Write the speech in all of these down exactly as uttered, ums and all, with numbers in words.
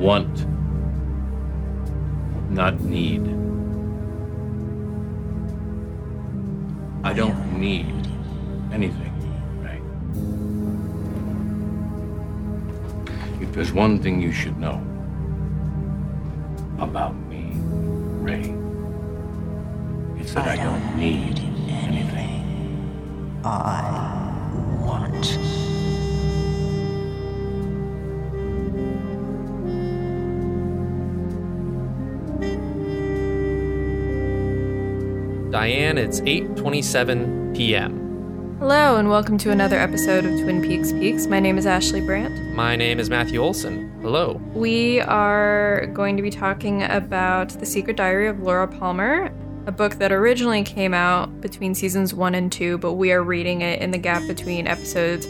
Want, not need. I don't need anything, Ray. If there's one thing you should know about me, Ray, it's that I, I don't, don't need, need anything. I want. Diane, it's eight twenty-seven p.m. Hello, and welcome to another episode of Twin Peaks Peaks. My name is Ashley Brandt. My name is Matthew Olson. Hello. We are going to be talking about The Secret Diary of Laura Palmer, a book that originally came out between seasons one and two, but we are reading it in the gap between episodes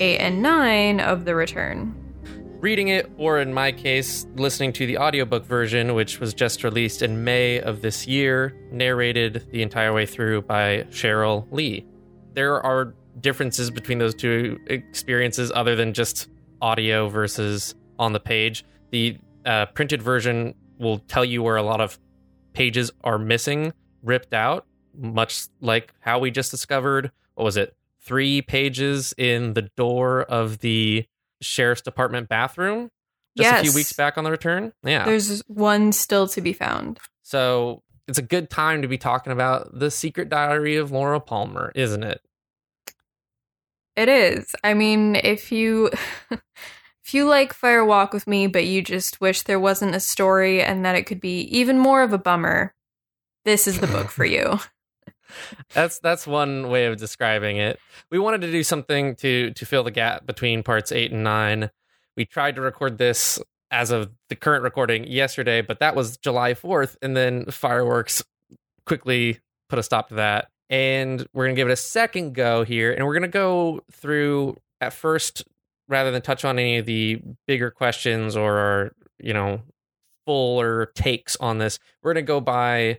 eight and nine of The Return. Reading it, or in my case, listening to the audiobook version, which was just released in May of this year, narrated the entire way through by Sheryl Lee. There are differences between those two experiences other than just audio versus on the page. The uh, printed version will tell you where a lot of pages are missing, ripped out, much like how we just discovered, what was it, three pages in the door of the Sheriff's Department bathroom just yes. a few weeks back on The Return. Yeah. There's one still to be found. So it's a good time to be talking about The Secret Diary of Laura Palmer, isn't it? It is. I mean, if you if you like Fire Walk with Me, but you just wish there wasn't a story and that it could be even more of a bummer, this is the book for you. That's that's one way of describing it. We wanted to do something to to fill the gap between parts eight and nine. We tried to record this as of the current recording yesterday, but that was July fourth, and then fireworks quickly put a stop to that. And we're going to give it a second go here, and we're going to go through at first, rather than touch on any of the bigger questions or, you know, fuller takes on this, we're going to go by,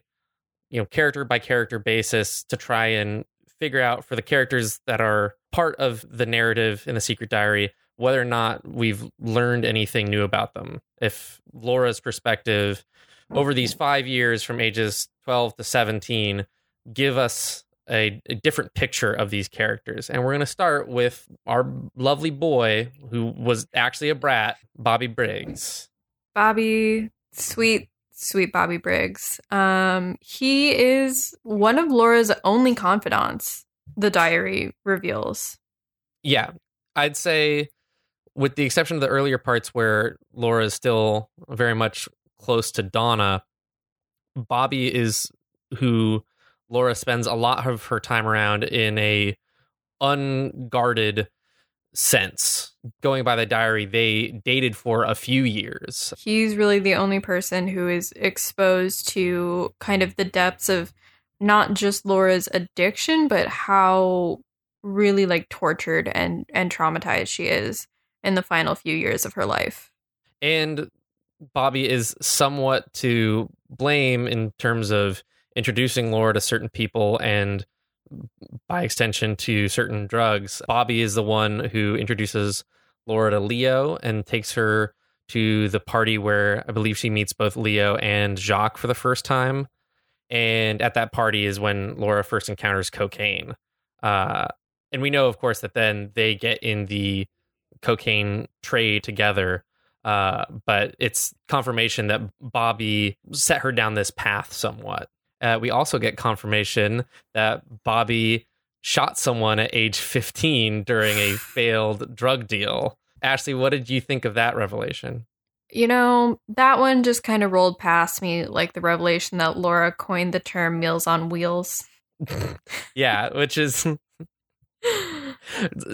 you know, character by character basis to try and figure out for the characters that are part of the narrative in The Secret Diary, whether or not we've learned anything new about them. If Laura's perspective over these five years from ages twelve to seventeen give us a, a different picture of these characters. And we're going to start with our lovely boy who was actually a brat, Bobby Briggs. Bobby, sweet. Sweet Bobby Briggs. Um, he is one of Laura's only confidants, the diary reveals. Yeah, I'd say with the exception of the earlier parts where Laura is still very much close to Donna, Bobby is who Laura spends a lot of her time around in a unguarded sense. Going by the diary, they dated for a few years. He's really the only person who is exposed to kind of the depths of not just Laura's addiction, but how really like tortured and, and traumatized she is in the final few years of her life. And Bobby is somewhat to blame in terms of introducing Laura to certain people and by extension to certain drugs. Bobby is the one who introduces Laura to Leo and takes her to the party where I believe she meets both Leo and Jacques for the first time. And at that party is when Laura first encounters cocaine. Uh, and we know, of course, that then they get in the cocaine trade together. Uh, but it's confirmation that Bobby set her down this path somewhat. Uh, we also get confirmation that Bobby shot someone at age fifteen during a failed drug deal. Ashley, what did you think of that revelation? You know, that one just kind of rolled past me, like the revelation that Laura coined the term Meals on Wheels. Yeah, which is...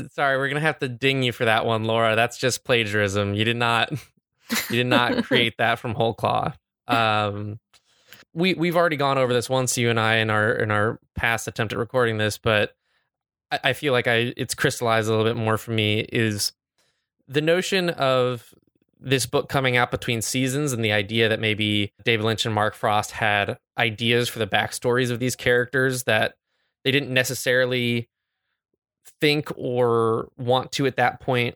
Sorry, we're going to have to ding you for that one, Laura. That's just plagiarism. You did not, you did not create that from whole cloth. Um... We we've already gone over this once, you and I, in our in our past attempt at recording this, but I, I feel like I it's crystallized a little bit more for me is the notion of this book coming out between seasons and the idea that maybe David Lynch and Mark Frost had ideas for the backstories of these characters that they didn't necessarily think or want to at that point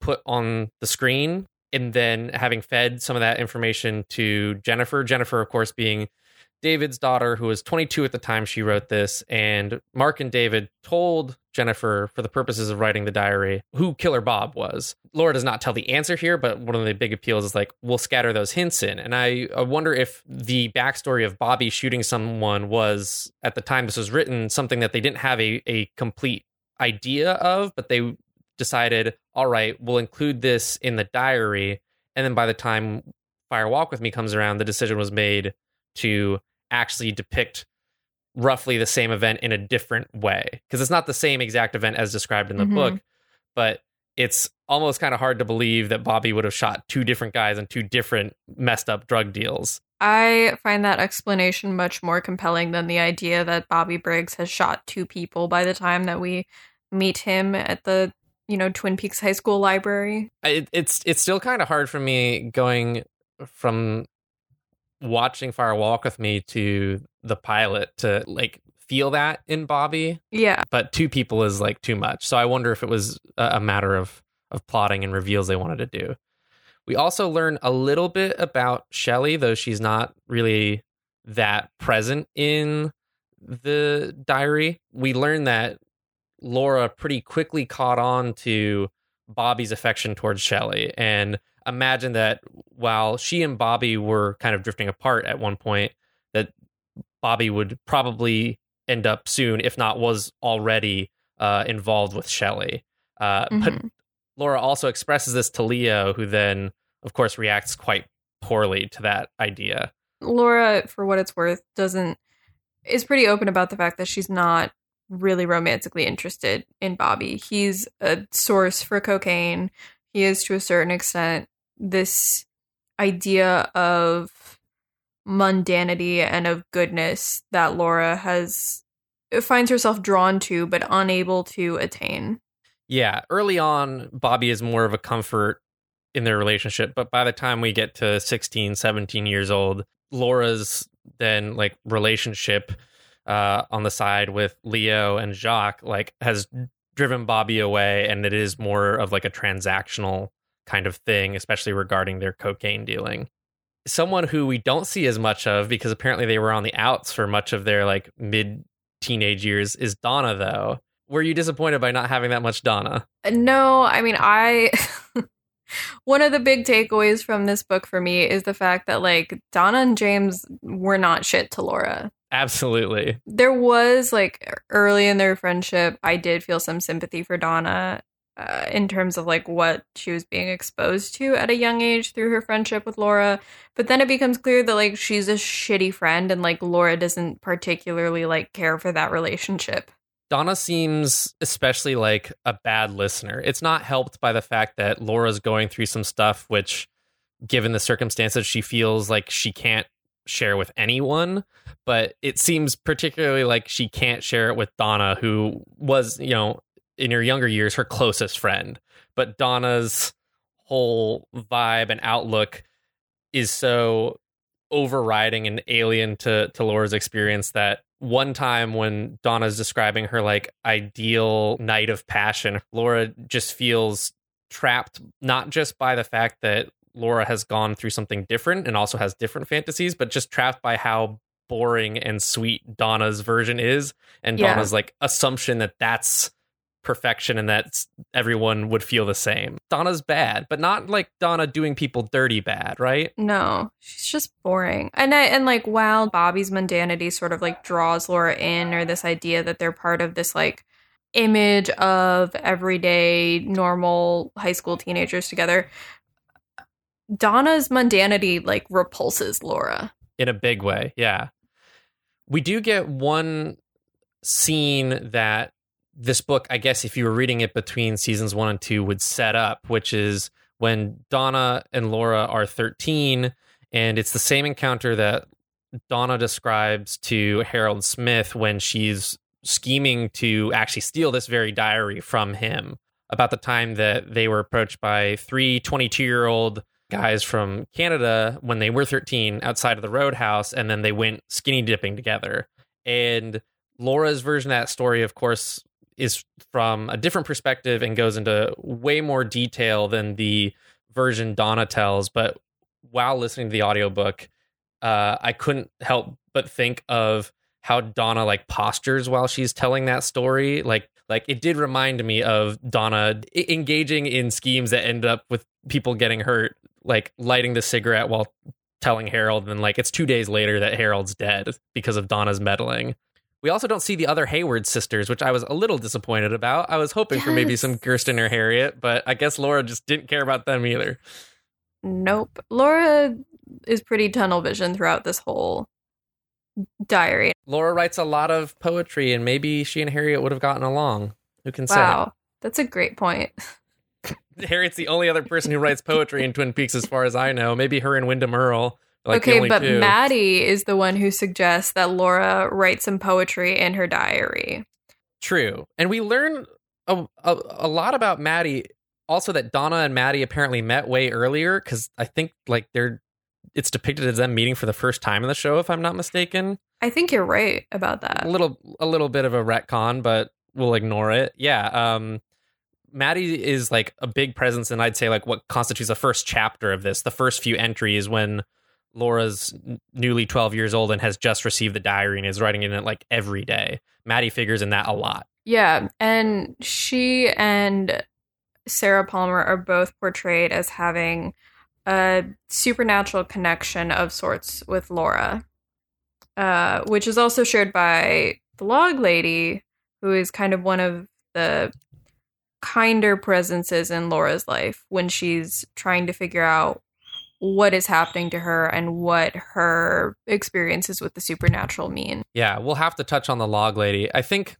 put on the screen. and then having fed some of that information to Jennifer. Jennifer, of course, being David's daughter, who was twenty-two at the time she wrote this. And Mark and David told Jennifer, for the purposes of writing the diary, who Killer Bob was. Laura does not tell the answer here, but one of the big appeals is like, we'll scatter those hints in. And I, I wonder if the backstory of Bobby shooting someone was, at the time this was written, something that they didn't have a, a complete idea of, but they decided, all right, we'll include this in the diary. And then by the time Fire Walk With Me comes around, the decision was made to actually depict roughly the same event in a different way, because it's not the same exact event as described in the mm-hmm. book, but it's almost kind of hard to believe that Bobby would have shot two different guys and two different messed up drug deals. I find that explanation much more compelling than the idea that Bobby Briggs has shot two people by the time that we meet him at the, you know, Twin Peaks High School library. It, it's it's still kind of hard for me going from watching Fire Walk With Me to the pilot to like feel that in Bobby. Yeah. But two people is like too much. So I wonder if it was a matter of, of plotting and reveals they wanted to do. We also learn a little bit about Shelley, though she's not really that present in the diary. We learn that Laura pretty quickly caught on to Bobby's affection towards Shelley, and imagine that while she and Bobby were kind of drifting apart at one point, that Bobby would probably end up soon, if not was already uh, involved with Shelley. Uh, mm-hmm. But Laura also expresses this to Leo, who then, of course, reacts quite poorly to that idea. Laura, for what it's worth, doesn't is pretty open about the fact that she's not really romantically interested in Bobby. He's a source for cocaine. He is, to a certain extent, this idea of mundanity and of goodness that Laura has finds herself drawn to but unable to attain. Yeah, early on, Bobby is more of a comfort in their relationship, but by the time we get to sixteen, seventeen years old, Laura's then like relationship uh, on the side with Leo and Jacques like has driven Bobby away, and it is more of like a transactional kind of thing, especially regarding their cocaine dealing. Someone who we don't see as much of, because apparently they were on the outs for much of their like mid teenage years, is Donna, though. Were you disappointed by not having that much Donna? No, I mean, I one of the big takeaways from this book for me is the fact that like Donna and James were not shit to Laura. Absolutely. There was like early in their friendship, I did feel some sympathy for Donna uh, in terms of like what she was being exposed to at a young age through her friendship with Laura. But then it becomes clear that like she's a shitty friend, and like Laura doesn't particularly like care for that relationship. Donna seems especially like a bad listener. It's not helped by the fact that Laura's going through some stuff which, given the circumstances, she feels like she can't share with anyone, but it seems particularly like she can't share it with Donna, who was, you know, in her younger years, her closest friend. But Donna's whole vibe and outlook is so overriding and alien to, to Laura's experience that one time when Donna's describing her like ideal night of passion, Laura just feels trapped, not just by the fact that Laura has gone through something different and also has different fantasies, but just trapped by how boring and sweet Donna's version is. And yeah. Donna's like assumption that that's perfection and that everyone would feel the same. Donna's bad, but not like Donna doing people dirty bad, right? No, she's just boring. And I, and like, while Bobby's mundanity sort of like draws Laura in, or this idea that they're part of this like image of everyday normal high school teenagers together, Donna's mundanity like repulses Laura in a big way. Yeah. We do get one scene that this book, I guess if you were reading it between seasons one and two, would set up, which is when Donna and Laura are thirteen, and it's the same encounter that Donna describes to Harold Smith when she's scheming to actually steal this very diary from him, about the time that they were approached by three twenty-two-year-old guys from Canada when they were thirteen outside of the Roadhouse, and then they went skinny dipping together. And Laura's version of that story, of course, is from a different perspective and goes into way more detail than the version Donna tells, but while listening to the audiobook, uh, I couldn't help but think of how Donna like postures while she's telling that story. Like, like it did remind me of Donna engaging in schemes that end up with people getting hurt, like lighting the cigarette while telling Harold, and like it's two days later that Harold's dead because of Donna's meddling. We also don't see the other Hayward sisters, which I was a little disappointed about. I was hoping yes. for maybe some Gersten or Harriet, but I guess Laura just didn't care about them either. Nope. Laura is pretty tunnel vision throughout this whole diary. Laura writes a lot of poetry, and maybe she and Harriet would have gotten along. Who can wow. say? Wow, that's a great point. Harriet's the only other person who writes poetry in Twin Peaks, as far as I know. Maybe her and Windom Earle. Like okay, but two. Maddie is the one who suggests that Laura write some poetry in her diary. True. And we learn a, a, a lot about Maddie. Also that Donna and Maddie apparently met way earlier, because I think like they're it's depicted as them meeting for the first time in the show, if I'm not mistaken. I think you're right about that. A little a little bit of a retcon, but we'll ignore it. Yeah. Um, Maddie is like a big presence, and I'd say like what constitutes the first chapter of this, the first few entries when Laura's newly twelve years old and has just received the diary and is writing in it like every day. Maddie figures in that a lot. Yeah, and she and Sarah Palmer are both portrayed as having a supernatural connection of sorts with Laura, uh, which is also shared by the log lady, who is kind of one of the kinder presences in Laura's life when she's trying to figure out what is happening to her and what her experiences with the supernatural mean. Yeah, we'll have to touch on the log lady. I think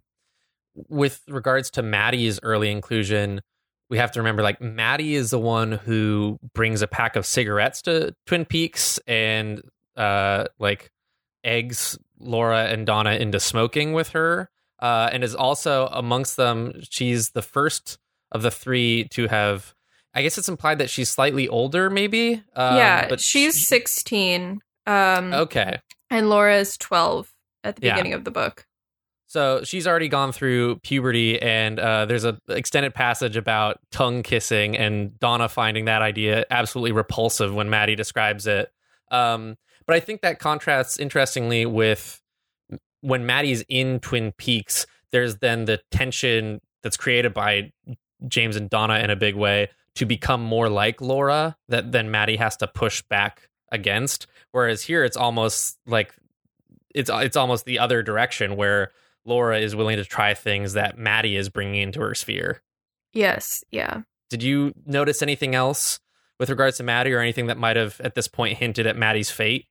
with regards to Maddie's early inclusion, we have to remember like Maddie is the one who brings a pack of cigarettes to Twin Peaks and uh, like eggs Laura and Donna into smoking with her, uh, and is also amongst them. She's the first of the three to have, I guess it's implied that she's slightly older, maybe? Um, yeah, but she's she... sixteen. Um, okay. And Laura is twelve at the beginning yeah. of the book. So she's already gone through puberty, and uh, there's an extended passage about tongue kissing and Donna finding that idea absolutely repulsive when Maddie describes it. Um, but I think that contrasts, interestingly, with when Maddie's in Twin Peaks, there's then the tension that's created by James and Donna in a big way to become more like Laura, that then Maddie has to push back against. Whereas here, it's almost like it's it's almost the other direction, where Laura is willing to try things that Maddie is bringing into her sphere. Yes, yeah. Did you notice anything else with regards to Maddie, or anything that might have at this point hinted at Maddie's fate?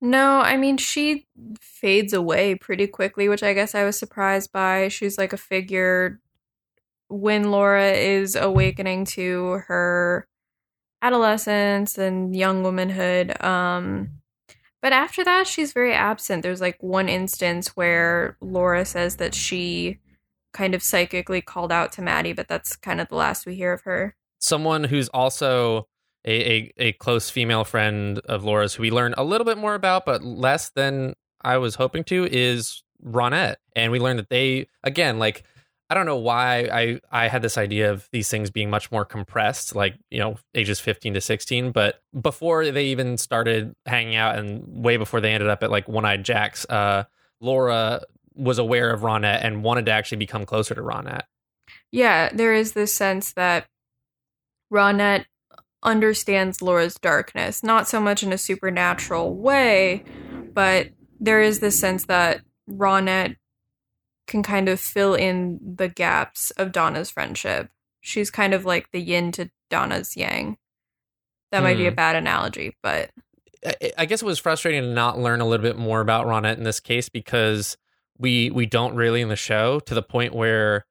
No, I mean, she fades away pretty quickly, which I guess I was surprised by. She's like a figure when Laura is awakening to her adolescence and young womanhood. Um, but after that, she's very absent. There's like one instance where Laura says that she kind of psychically called out to Maddie, but that's kind of the last we hear of her. Someone who's also a, a, a close female friend of Laura's, who we learn a little bit more about, but less than I was hoping to, is Ronette. And we learn that they, again, like, I don't know why I, I had this idea of these things being much more compressed, like, you know, ages fifteen to sixteen. But before they even started hanging out, and way before they ended up at like One-Eyed Jack's, uh, Laura was aware of Ronette and wanted to actually become closer to Ronette. Yeah, there is this sense that Ronette understands Laura's darkness, not so much in a supernatural way, but there is this sense that Ronette can kind of fill in the gaps of Donna's friendship. She's kind of like the yin to Donna's yang. That might mm. be a bad analogy, but I, I guess it was frustrating to not learn a little bit more about Ronette in this case, because we we don't really in the show, to the point where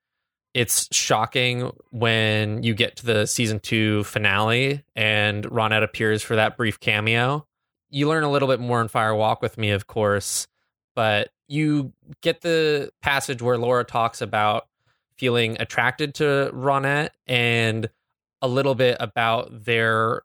it's shocking when you get to the season two finale and Ronette appears for that brief cameo. You learn a little bit more in Fire Walk with Me, of course, but you get the passage where Laura talks about feeling attracted to Ronette, and a little bit about their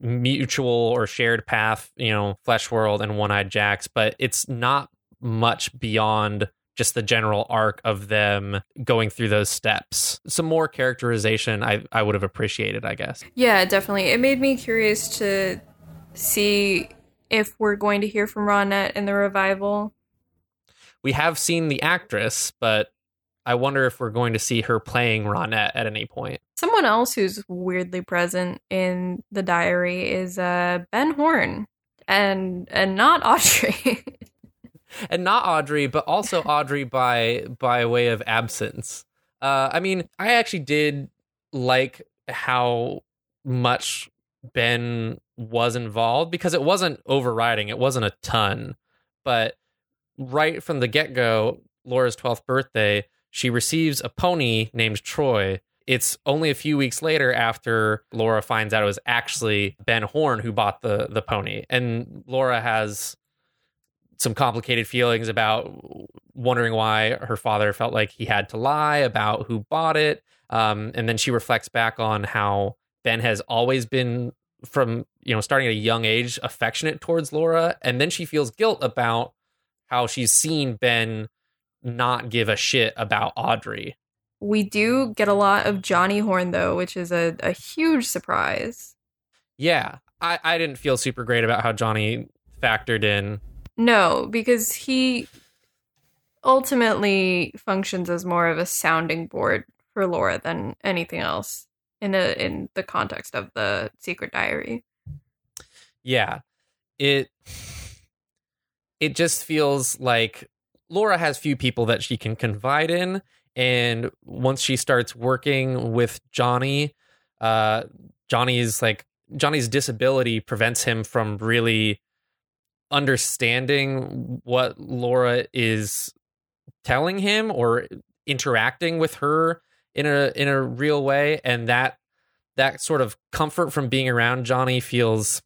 mutual or shared path, you know, Flesh World and One-Eyed Jack's, but it's not much beyond just the general arc of them going through those steps. Some more characterization I, I would have appreciated, I guess. Yeah, definitely. It made me curious to see if we're going to hear from Ronette in the revival. We have seen the actress, but I wonder if we're going to see her playing Ronette at any point. Someone else who's weirdly present in the diary is uh, Ben Horne, and and not Audrey. And not Audrey, but also Audrey by by way of absence. Uh, I mean, I actually did like how much Ben was involved, because it wasn't overriding. It wasn't a ton. But right from the get-go, Laura's twelfth birthday, she receives a pony named Troy. It's only a few weeks later after Laura finds out it was actually Ben Horne who bought the the pony. And Laura has some complicated feelings about wondering why her father felt like he had to lie about who bought it. Um, and then she reflects back on how Ben has always been, from, you know, starting at a young age, affectionate towards Laura. And then she feels guilt about how she's seen Ben not give a shit about Audrey. We do get a lot of Johnny Horne, though, which is a, a huge surprise. Yeah, I, I didn't feel super great about how Johnny factored in. No, because he ultimately functions as more of a sounding board for Laura than anything else in a, in the context of the Secret Diary. Yeah, it it just feels like Laura has few people that she can confide in, and once she starts working with Johnny, uh, Johnny's like Johnny's disability prevents him from really understanding what Laura is telling him or interacting with her in a in a real way, and that that sort of comfort from being around Johnny feels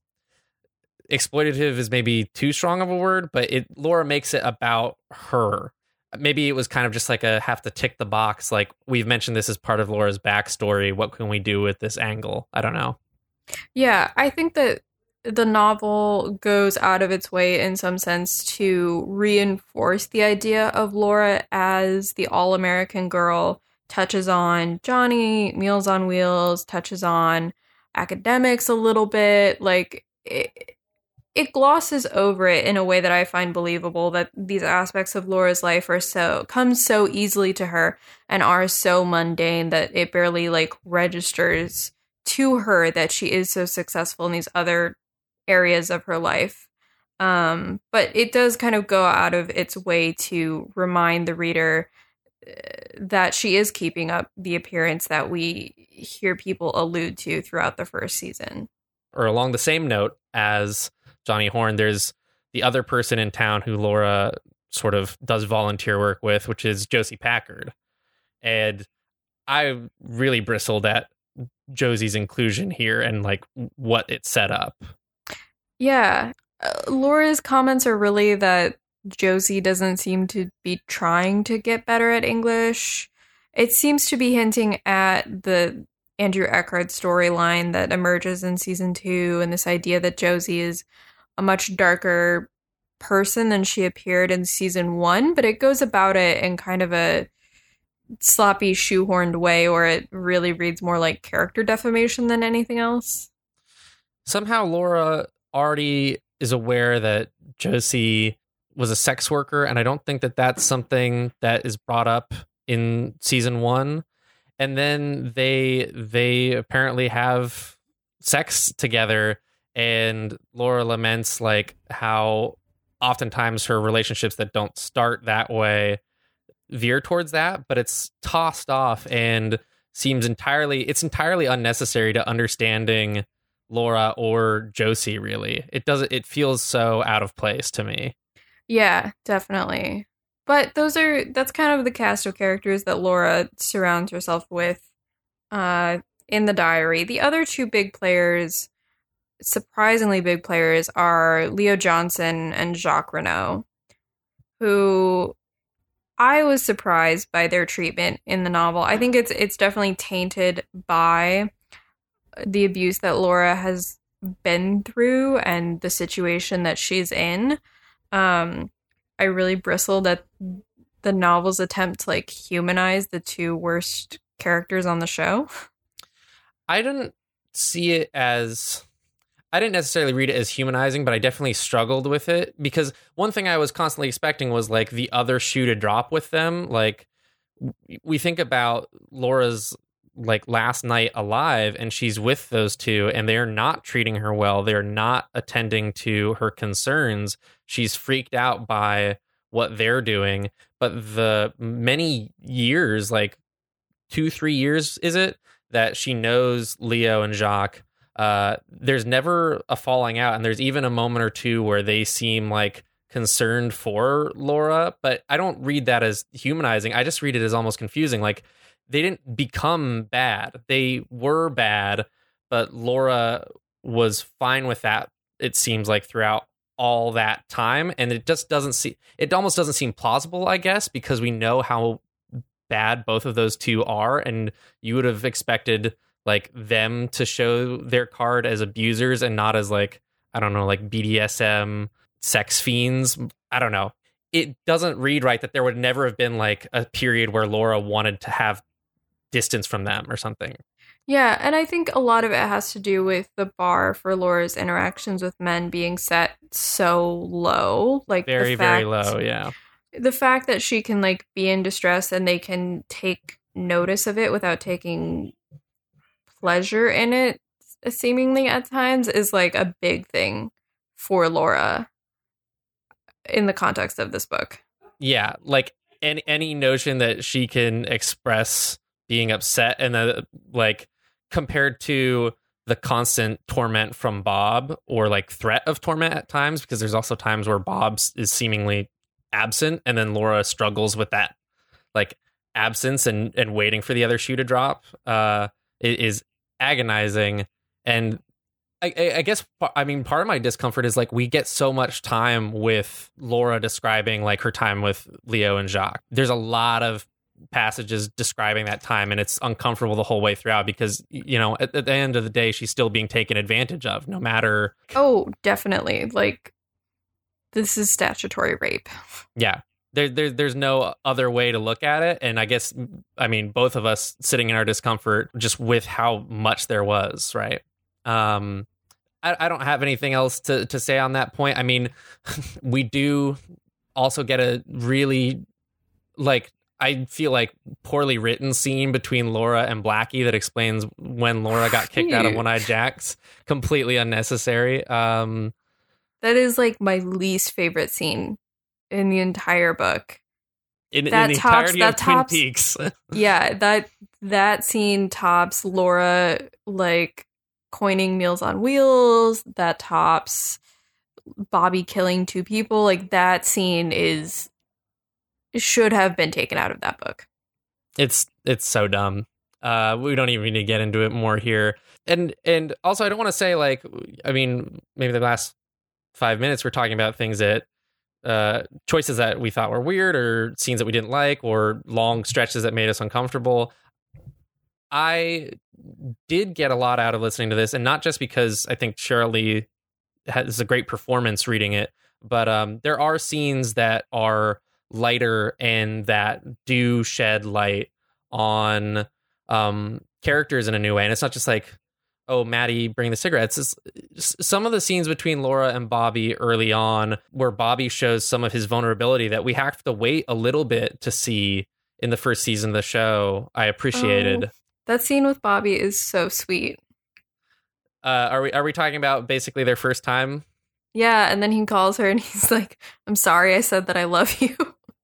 exploitative is maybe too strong of a word, but it Laura makes it about her. Maybe it was kind of just like a have to tick the box, like we've mentioned this as part of Laura's backstory, what can we do with this angle? I don't know. Yeah, I think that the novel goes out of its way in some sense to reinforce the idea of Laura as the all-American girl, touches on Johnny, Meals on Wheels, touches on academics a little bit. Like, it, it glosses over it in a way that I find believable, that these aspects of Laura's life are so come so easily to her and are so mundane that it barely like registers to her that she is so successful in these other areas of her life. Um, but it does kind of go out of its way to remind the reader that she is keeping up the appearance that we hear people allude to throughout the first season. Or along the same note as Johnny Horne, there's the other person in town who Laura sort of does volunteer work with, which is Josie Packard. And I really bristled at Josie's inclusion here and like what it set up. Yeah. Uh, Laura's comments are really that Josie doesn't seem to be trying to get better at English. It seems to be hinting at the Andrew Eckhart storyline that emerges in season two, and this idea that Josie is a much darker person than she appeared in season one, but it goes about it in kind of a sloppy, shoehorned way, or it really reads more like character defamation than anything else. Somehow Laura already is aware that Josie was a sex worker, and I don't think that that's something that is brought up in season one. And then they they apparently have sex together, and Laura laments like how oftentimes her relationships that don't start that way veer towards that, but it's tossed off and seems entirely it's entirely unnecessary to understanding Laura or Josie, really. It doesn't it feels so out of place to me. Yeah, definitely. But those are that's kind of the cast of characters that Laura surrounds herself with uh, in the diary. The other two big players, surprisingly big players, are Leo Johnson and Jacques Renault, who I was surprised by their treatment in the novel. I think it's it's definitely tainted by the abuse that Laura has been through and the situation that she's in. Um, I really bristled at the novel's attempt to, like, humanize the two worst characters on the show? I didn't see it as... I didn't necessarily read it as humanizing, but I definitely struggled with it, because one thing I was constantly expecting was, like, the other shoe to drop with them. Like, we think about Laura's, like, last night alive, and she's with those two, and they're not treating her well. They're not attending to her concerns. She's freaked out by what they're doing. But the many years, like two, three years, is it, that she knows Leo and Jacques, Uh, there's never a falling out, and there's even a moment or two where they seem like concerned for Laura, but I don't read that as humanizing. I just read it as almost confusing. Like, they didn't become bad. They were bad, but Laura was fine with that, it seems like, throughout all that time. And it just doesn't seem, it almost doesn't seem plausible, I guess, because we know how bad both of those two are, and you would have expected, like, them to show their card as abusers and not as, like, I don't know, like B D S M sex fiends. I don't know. It doesn't read right that there would never have been, like, a period where Laura wanted to have distance from them or something. Yeah, and I think a lot of it has to do with the bar for Laura's interactions with men being set so low. Like, very, the fact, very low, yeah. The fact that she can, like, be in distress and they can take notice of it without taking pleasure in it, seemingly, at times, is, like, a big thing for Laura in the context of this book. Yeah, like, any, any notion that she can express being upset, and the, like, compared to the constant torment from Bob, or, like, threat of torment at times, because there's also times where Bob is seemingly absent, and then Laura struggles with that, like, absence and, and waiting for the other shoe to drop. Uh, it is agonizing. And I, I guess, I mean, part of my discomfort is, like, we get so much time with Laura describing, like, her time with Leo and Jacques. There's a lot of passages describing that time, and it's uncomfortable the whole way throughout, because, you know, at, at the end of the day, she's still being taken advantage of, no matter. Oh, definitely. Like, this is statutory rape. Yeah. There, there, there's no other way to look at it. And I guess, I mean, both of us sitting in our discomfort just with how much there was, right? Um, I, I don't have anything else to, to say on that point. I mean, we do also get a really, like, I feel like poorly written scene between Laura and Blackie that explains when Laura got kicked out of One-Eyed Jack's. Completely unnecessary. Um, that is, like, my least favorite scene in the entire book. In, in the entirety tops, of Twin tops, Peaks. Yeah, that that scene tops Laura, like, coining Meals on Wheels. That tops Bobby killing two people. Like, that scene is should have been taken out of that book. It's it's so dumb. Uh, we don't even need to get into it more here. And and also, I don't want to say, like, I mean, maybe the last five minutes we're talking about things that uh choices that we thought were weird, or scenes that we didn't like, or long stretches that made us uncomfortable. I did get a lot out of listening to this, and not just because I think Sheryl Lee has a great performance reading it, but um there are scenes that are lighter and that do shed light on um characters in a new way. And it's not just like, oh, Maddie, bring the cigarettes. It's some of the scenes between Laura and Bobby early on, where Bobby shows some of his vulnerability that we have to wait a little bit to see in the first season of the show, I appreciated. Oh, that scene with Bobby is so sweet. Uh, are we are we talking about basically their first time? Yeah, and then he calls her and he's like, "I'm sorry, I said that I love you."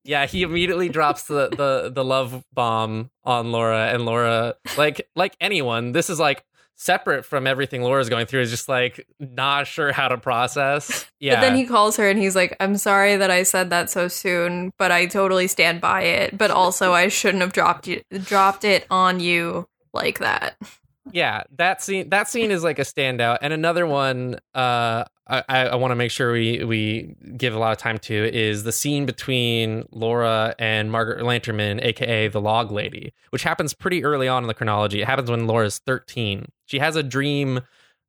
Yeah, he immediately drops the, the the love bomb on Laura, and Laura, like like anyone, this is, like, separate from everything Laura's going through, is just, like, not sure how to process. Yeah. But then he calls her and he's like, "I'm sorry that I said that so soon, but I totally stand by it. But also, I shouldn't have dropped you, dropped it on you like that." Yeah, that scene. That scene is, like, a standout. And another one, uh, I, I want to make sure we we give a lot of time to, is the scene between Laura and Margaret Lanterman, aka the Log Lady, which happens pretty early on in the chronology. It happens when Laura's thirteen. She has a dream,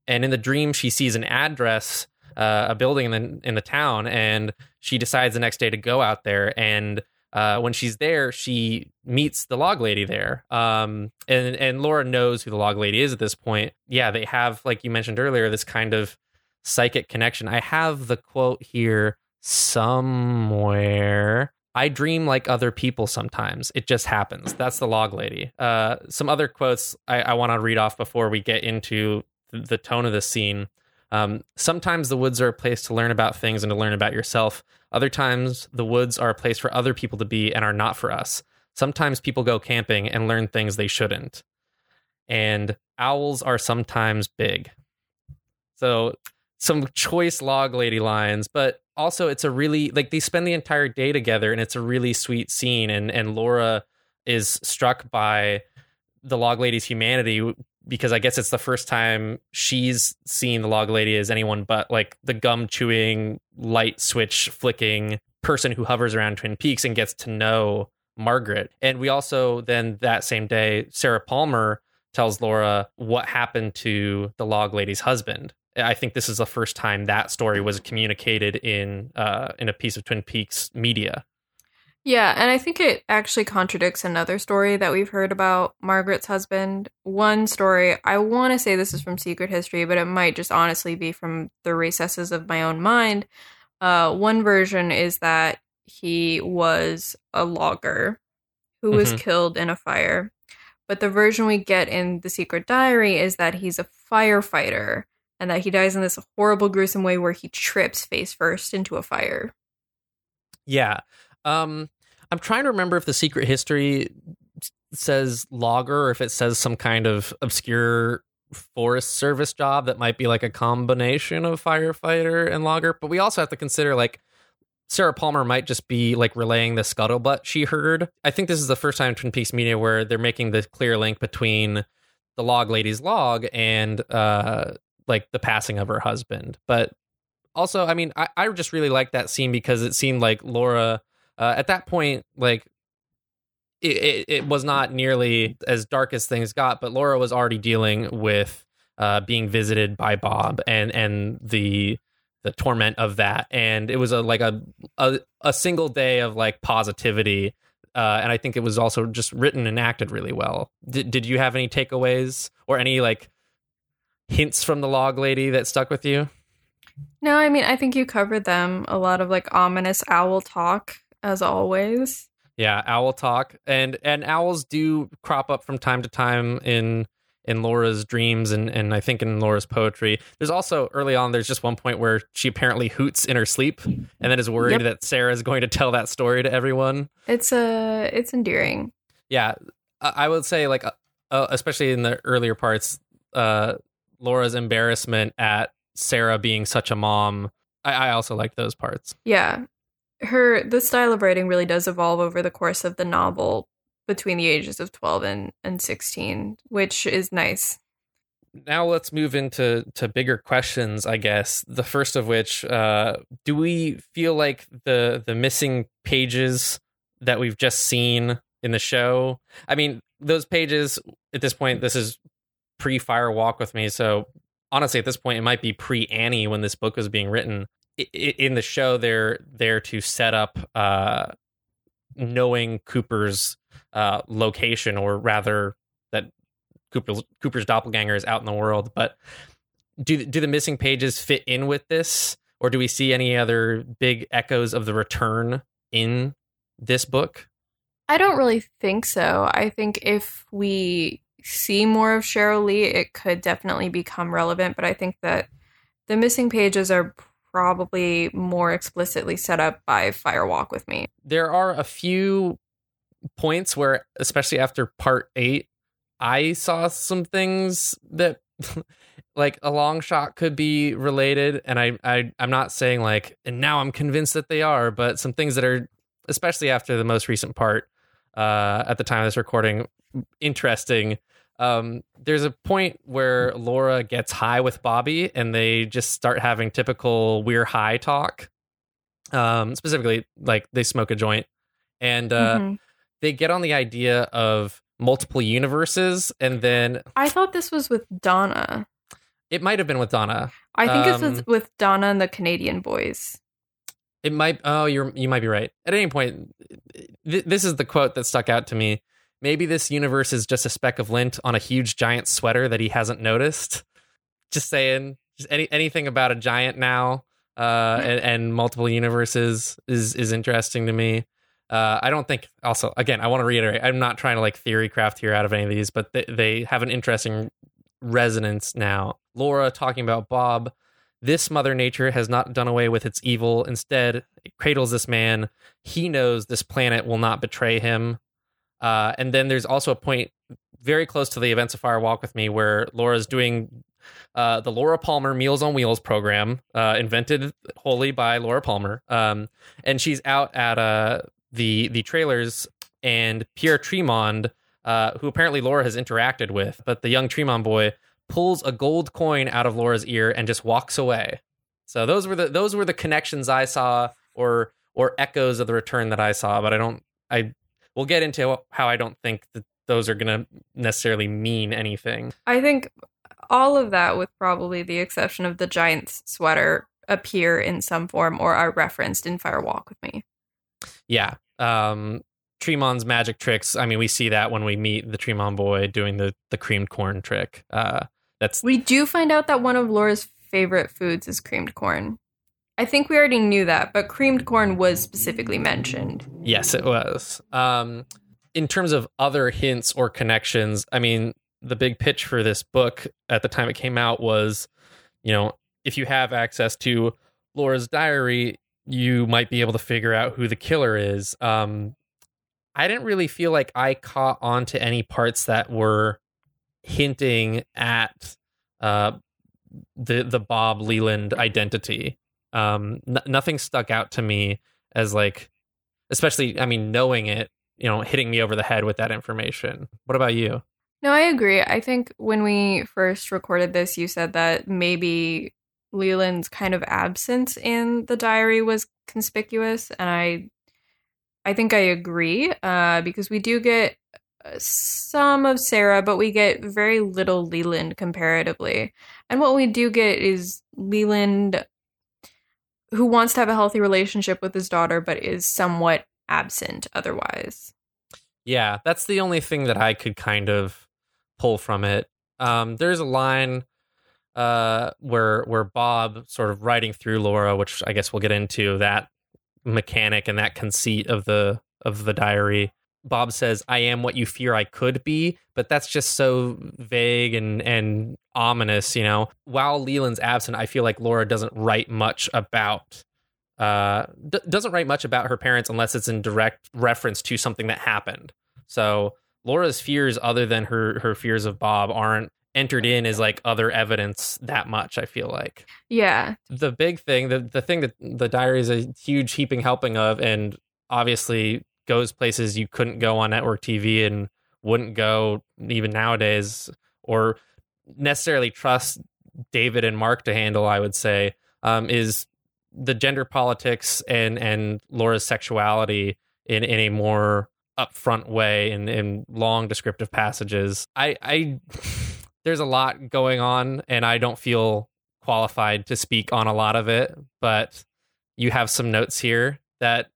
and in the dream, she sees an address, uh, a building in the in the town, and she decides the next day to go out there. And uh, when she's there, she meets the log lady there. Um, and, and Laura knows who the log lady is at this point. Yeah, they have, like you mentioned earlier, this kind of psychic connection. I have the quote here somewhere. I dream like other people sometimes. It just happens. That's the log lady. Uh, some other quotes I, I want to read off before we get into th- the tone of the scene. Um, sometimes the woods are a place to learn about things and to learn about yourself. Other times the woods are a place for other people to be and are not for us. Sometimes people go camping and learn things they shouldn't. And owls are sometimes big. So some choice log lady lines, but also it's a really, like, they spend the entire day together and it's a really sweet scene. And, and Laura is struck by the log lady's humanity, because I guess it's the first time she's seen the log lady as anyone but, like, the gum chewing, light switch flicking person who hovers around Twin Peaks and gets to know Margaret. And we also then that same day, Sarah Palmer tells Laura what happened to the log lady's husband. I think this is the first time that story was communicated in uh, in a piece of Twin Peaks media. Yeah, and I think it actually contradicts another story that we've heard about Margaret's husband. One story, I want to say this is from Secret History, but it might just honestly be from the recesses of my own mind. Uh, one version is that he was a logger who was mm-hmm. killed in a fire. But the version we get in The Secret Diary is that he's a firefighter and that he dies in this horrible, gruesome way where he trips face first into a fire. Yeah. Um, I'm trying to remember if The Secret History says logger or if it says some kind of obscure forest service job that might be like a combination of firefighter and logger. But we also have to consider, like, Sarah Palmer might just be, like, relaying the scuttlebutt she heard. I think this is the first time in Twin Peaks media where they're making the clear link between the log lady's log and uh, like the passing of her husband. But also, I mean, I, I just really liked that scene because it seemed like Laura... Uh, at that point, like, it, it, it was not nearly as dark as things got, but Laura was already dealing with uh, being visited by Bob and and the the torment of that. And it was a like a a, a single day of, like, positivity. Uh, and I think it was also just written and acted really well. Did, did you have any takeaways or any, like, hints from the log lady that stuck with you? No, I mean, I think you covered them. A lot of, like, ominous owl talk. As always. Yeah, owl talk. And and owls do crop up from time to time in in Laura's dreams and, and I think in Laura's poetry. There's also early on, there's just one point where she apparently hoots in her sleep and then is worried yep. that Sarah's going to tell that story to everyone. It's uh, it's endearing. Yeah, I would say, like, uh, especially in the earlier parts, uh, Laura's embarrassment at Sarah being such a mom. I, I also like those parts. Yeah. Her the style of writing really does evolve over the course of the novel between the ages of twelve and, and sixteen, which is nice. Now let's move into to bigger questions, I guess. The first of which, uh, do we feel like the the missing pages that we've just seen in the show? I mean, those pages at this point, this is pre-Fire Walk with Me, so honestly, at this point, it might be pre-Annie when this book was being written. In the show, they're there to set up uh, knowing Cooper's uh, location, or rather that Cooper's, Cooper's doppelganger is out in the world. But do, do the missing pages fit in with this, or do we see any other big echoes of The Return in this book? I don't really think so. I think if we see more of Sheryl Lee, it could definitely become relevant. But I think that the missing pages are probably more explicitly set up by Fire Walk with Me. There are a few points where, especially after part eight, I saw some things that, like, a long shot could be related. And I, I, I'm not saying, like, and now I'm convinced that they are, but some things that are, especially after the most recent part, uh, at the time of this recording, interesting. Um, there's a point where Laura gets high with Bobby and they just start having typical we're high talk. Um, specifically, like, they smoke a joint and uh, mm-hmm. they get on the idea of multiple universes. And then I thought this was with Donna. It might have been with Donna. I think um, it was with Donna and the Canadian Boys. It might. Oh, you're you might be right. At any point, th- this is the quote that stuck out to me. Maybe this universe is just a speck of lint on a huge giant sweater that he hasn't noticed. Just saying, just any anything about a giant now uh, and, and multiple universes is is interesting to me. Uh, I don't think. Also, again, I want to reiterate, I'm not trying to like theory craft here out of any of these, but they, they have an interesting resonance now. Laura talking about Bob. This Mother Nature has not done away with its evil. Instead, it cradles this man. He knows this planet will not betray him. Uh, and then there's also a point very close to the events of Fire Walk with Me where Laura's doing uh, the Laura Palmer Meals on Wheels program, uh, invented wholly by Laura Palmer. Um, and she's out at uh, the the trailers, and Pierre Tremond, uh, who apparently Laura has interacted with, but the young Tremond boy pulls a gold coin out of Laura's ear and just walks away. So those were the those were the connections I saw, or or echoes of the Return that I saw. But I don't. I we'll get into how I don't think that those are going to necessarily mean anything. I think all of that, with probably the exception of the giant's sweater, appear in some form or are referenced in Fire Walk with Me. Yeah, um, Tremond's magic tricks. I mean, we see that when we meet the Tremond boy doing the the creamed corn trick. Uh, That's we do find out that one of Laura's favorite foods is creamed corn. I think we already knew that, but creamed corn was specifically mentioned. Yes, it was. Um, in terms of other hints or connections, I mean, the big pitch for this book at the time it came out was, you know, if you have access to Laura's diary, you might be able to figure out who the killer is. Um, I didn't really feel like I caught on to any parts that were hinting at uh, the the Bob Leland identity. Um, n- nothing stuck out to me as like, especially, I mean, knowing it, you know, hitting me over the head with that information. What about you? No, I agree. I think when we first recorded this, you said that maybe Leland's kind of absence in the diary was conspicuous. And I, I think I agree, uh, because we do get some of Sarah, but we get very little Leland comparatively. And what we do get is Leland, who wants to have a healthy relationship with his daughter, but is somewhat absent otherwise. Yeah, that's the only thing that I could kind of pull from it. Um, there's a line uh, where where Bob sort of riding through Laura, which I guess we'll get into that mechanic and that conceit of the of the diary. Bob says, "I am what you fear I could be," but that's just so vague and, and ominous, you know. While Leland's absent, I feel like Laura doesn't write much about, uh, d- doesn't write much about her parents unless it's in direct reference to something that happened. So Laura's fears, other than her her fears of Bob, aren't entered in as like other evidence that much. I feel like, yeah, the big thing, the the thing that the diary is a huge heaping helping of, and obviously goes places you couldn't go on network T V and wouldn't go even nowadays, or necessarily trust David and Mark to handle, I would say, um, is the gender politics and, and Laura's sexuality in, in a more upfront way and in, in long descriptive passages. I, I there's a lot going on, and I don't feel qualified to speak on a lot of it, but you have some notes here that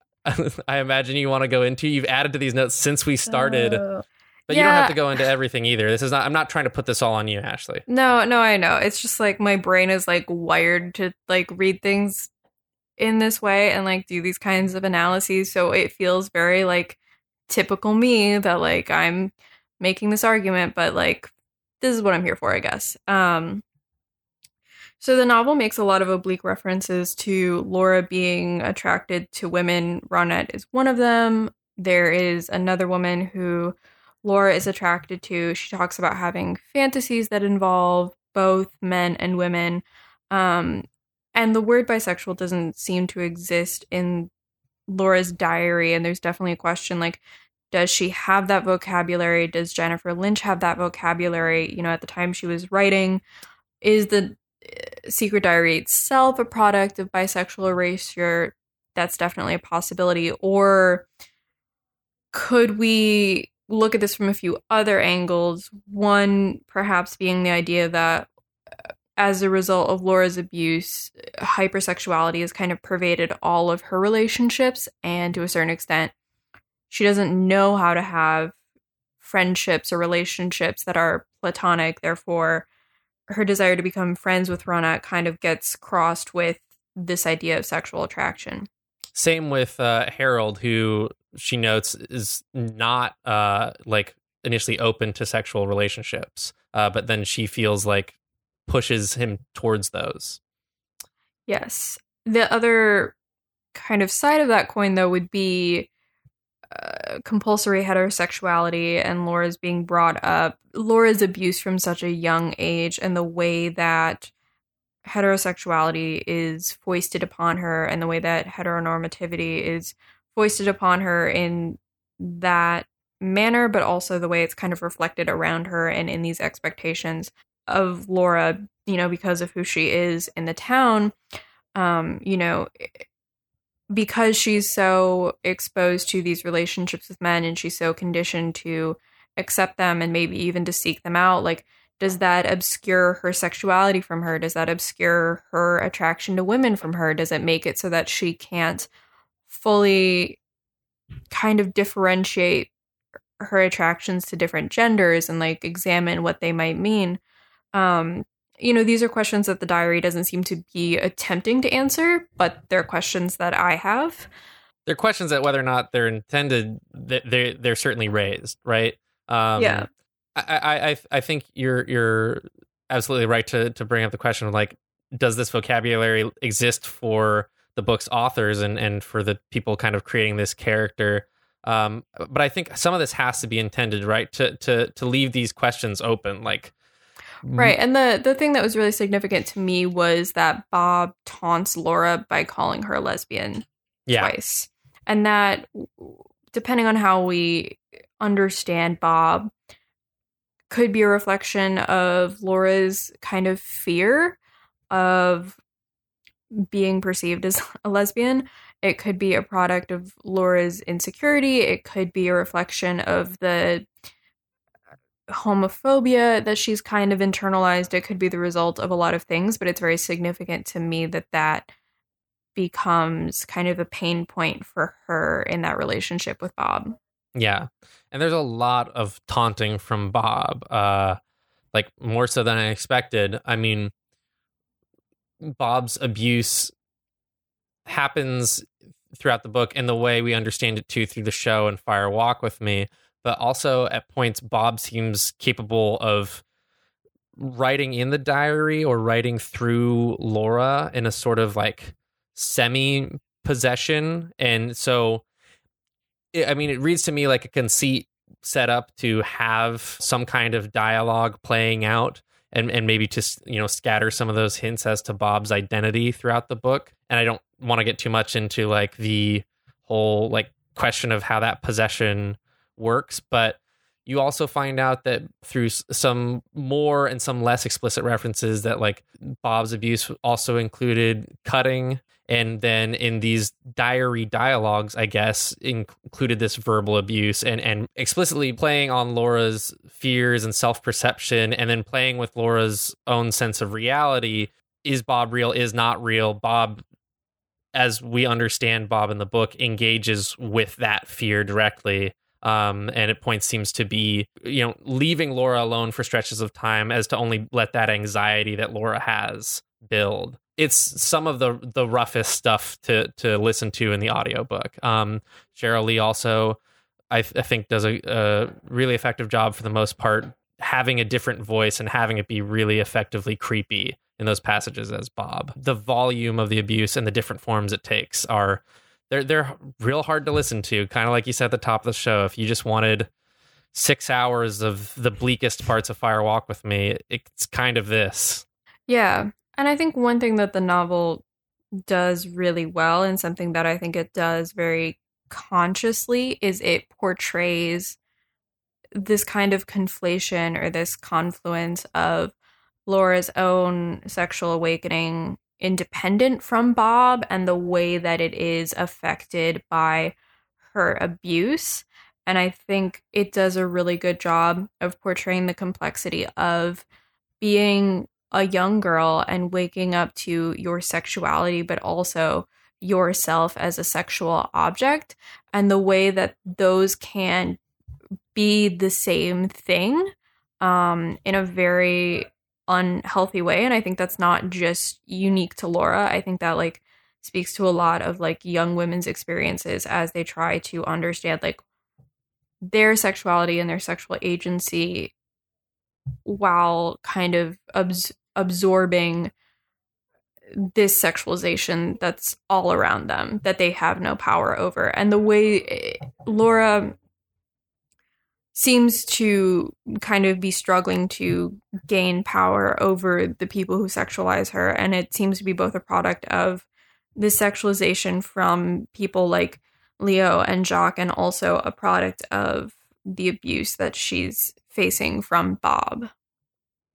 I imagine you want to go into. You've added to these notes since we started, oh, but yeah. You don't have to go into everything either. This is not, I'm not trying to put this all on you, Ashley. No, no, I know. It's just like my brain is like wired to like read things in this way and like do these kinds of analyses. So it feels very like typical me that like I'm making this argument, but like this is what I'm here for, I guess. Um, So the novel makes a lot of oblique references to Laura being attracted to women. Ronette is one of them. There is another woman who Laura is attracted to. She talks about having fantasies that involve both men and women. Um, and the word bisexual doesn't seem to exist in Laura's diary. And there's definitely a question, like, does she have that vocabulary? Does Jennifer Lynch have that vocabulary? You know, at the time she was writing, is the Secret Diary itself a product of bisexual erasure? That's definitely a possibility. Or could we look at this from a few other angles? One perhaps being the idea that as a result of Laura's abuse, hypersexuality has kind of pervaded all of her relationships, and to a certain extent, she doesn't know how to have friendships or relationships that are platonic. Therefore, her desire to become friends with Ronette kind of gets crossed with this idea of sexual attraction. Same with uh, Harold, who she notes is not uh, like initially open to sexual relationships, uh, but then she feels like pushes him towards those. Yes. The other kind of side of that coin, though, would be uh, compulsory heterosexuality and Laura's being brought up, Laura's abuse from such a young age, and the way that heterosexuality is foisted upon her and the way that heteronormativity is foisted upon her in that manner, but also the way it's kind of reflected around her and in these expectations of Laura, you know, because of who she is in the town, um, you know, because she's so exposed to these relationships with men and she's so conditioned to accept them and maybe even to seek them out, like, does that obscure her sexuality from her? Does that obscure her attraction to women from her? Does it make it so that she can't fully kind of differentiate her attractions to different genders and, like, examine what they might mean? Um, you know, these are questions that the diary doesn't seem to be attempting to answer, but they're questions that I have. They're questions that whether or not they're intended, they're, they're certainly raised, right? Um, yeah. I, I I think you're you're absolutely right to to bring up the question of, like, does this vocabulary exist for the book's authors and, and for the people kind of creating this character? Um, but I think some of this has to be intended, right, to to to leave these questions open, like, right. And the the thing that was really significant to me was that Bob taunts Laura by calling her a lesbian yeah. twice, and that, depending on how we understand Bob, could be a reflection of Laura's kind of fear of being perceived as a lesbian. It could be a product of Laura's insecurity. It could be a reflection of the homophobia that she's kind of internalized. It could be the result of a lot of things, but it's very significant to me that that becomes kind of a pain point for her in that relationship with Bob. Yeah. And there's a lot of taunting from Bob, uh, like more so than I expected. I mean, Bob's abuse happens throughout the book in the way we understand it, too, through the show and Fire Walk with Me. But also at points, Bob seems capable of writing in the diary or writing through Laura in a sort of like semi-possession. And so, I mean, it reads to me like a conceit set up to have some kind of dialogue playing out and, and maybe just, you know, scatter some of those hints as to Bob's identity throughout the book. And I don't want to get too much into like the whole like question of how that possession works. But you also find out that through some more and some less explicit references that like Bob's abuse also included cutting. And then in these diary dialogues, I guess, included this verbal abuse and, and explicitly playing on Laura's fears and self-perception, and then playing with Laura's own sense of reality. Is Bob real? Is not real? Bob, as we understand Bob in the book, engages with that fear directly. Um, and at points seems to be, you know, leaving Laura alone for stretches of time as to only let that anxiety that Laura has build. It's some of the the roughest stuff to to listen to in the audiobook. Um, Sheryl Lee also, I, th- I think, does a, a really effective job for the most part, having a different voice and having it be really effectively creepy in those passages as Bob. The volume of the abuse and the different forms it takes are, they're, they're real hard to listen to. Kind of like you said at the top of the show, if you just wanted six hours of the bleakest parts of Fire Walk with Me, it's kind of this. Yeah. And I think one thing that the novel does really well, and something that I think it does very consciously, is it portrays this kind of conflation or this confluence of Laura's own sexual awakening independent from Bob and the way that it is affected by her abuse. And I think it does a really good job of portraying the complexity of being a young girl and waking up to your sexuality, but also yourself as a sexual object, and the way that those can be the same thing um, in a very unhealthy way. And I think that's not just unique to Laura. I think that like speaks to a lot of like young women's experiences as they try to understand like their sexuality and their sexual agency while kind of abs- absorbing this sexualization that's all around them that they have no power over. And the way Laura seems to kind of be struggling to gain power over the people who sexualize her, and it seems to be both a product of the sexualization from people like Leo and Jacques, and also a product of the abuse that she's facing from Bob.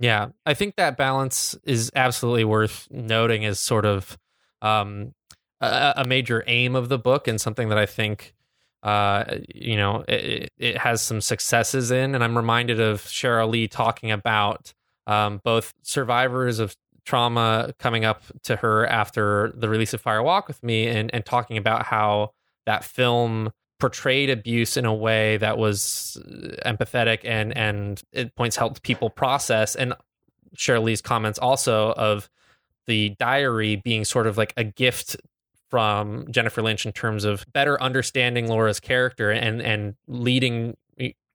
Yeah, I think that balance is absolutely worth noting as sort of um, a, a major aim of the book, and something that I think, uh, you know, it, it has some successes in. And I'm reminded of Sheryl Lee talking about um, both survivors of trauma coming up to her after the release of Fire Walk with Me, and, and talking about how that film portrayed abuse in a way that was empathetic and and it points helped people process. And Sheryl Lee's comments also of the diary being sort of like a gift from Jennifer Lynch in terms of better understanding Laura's character and and leading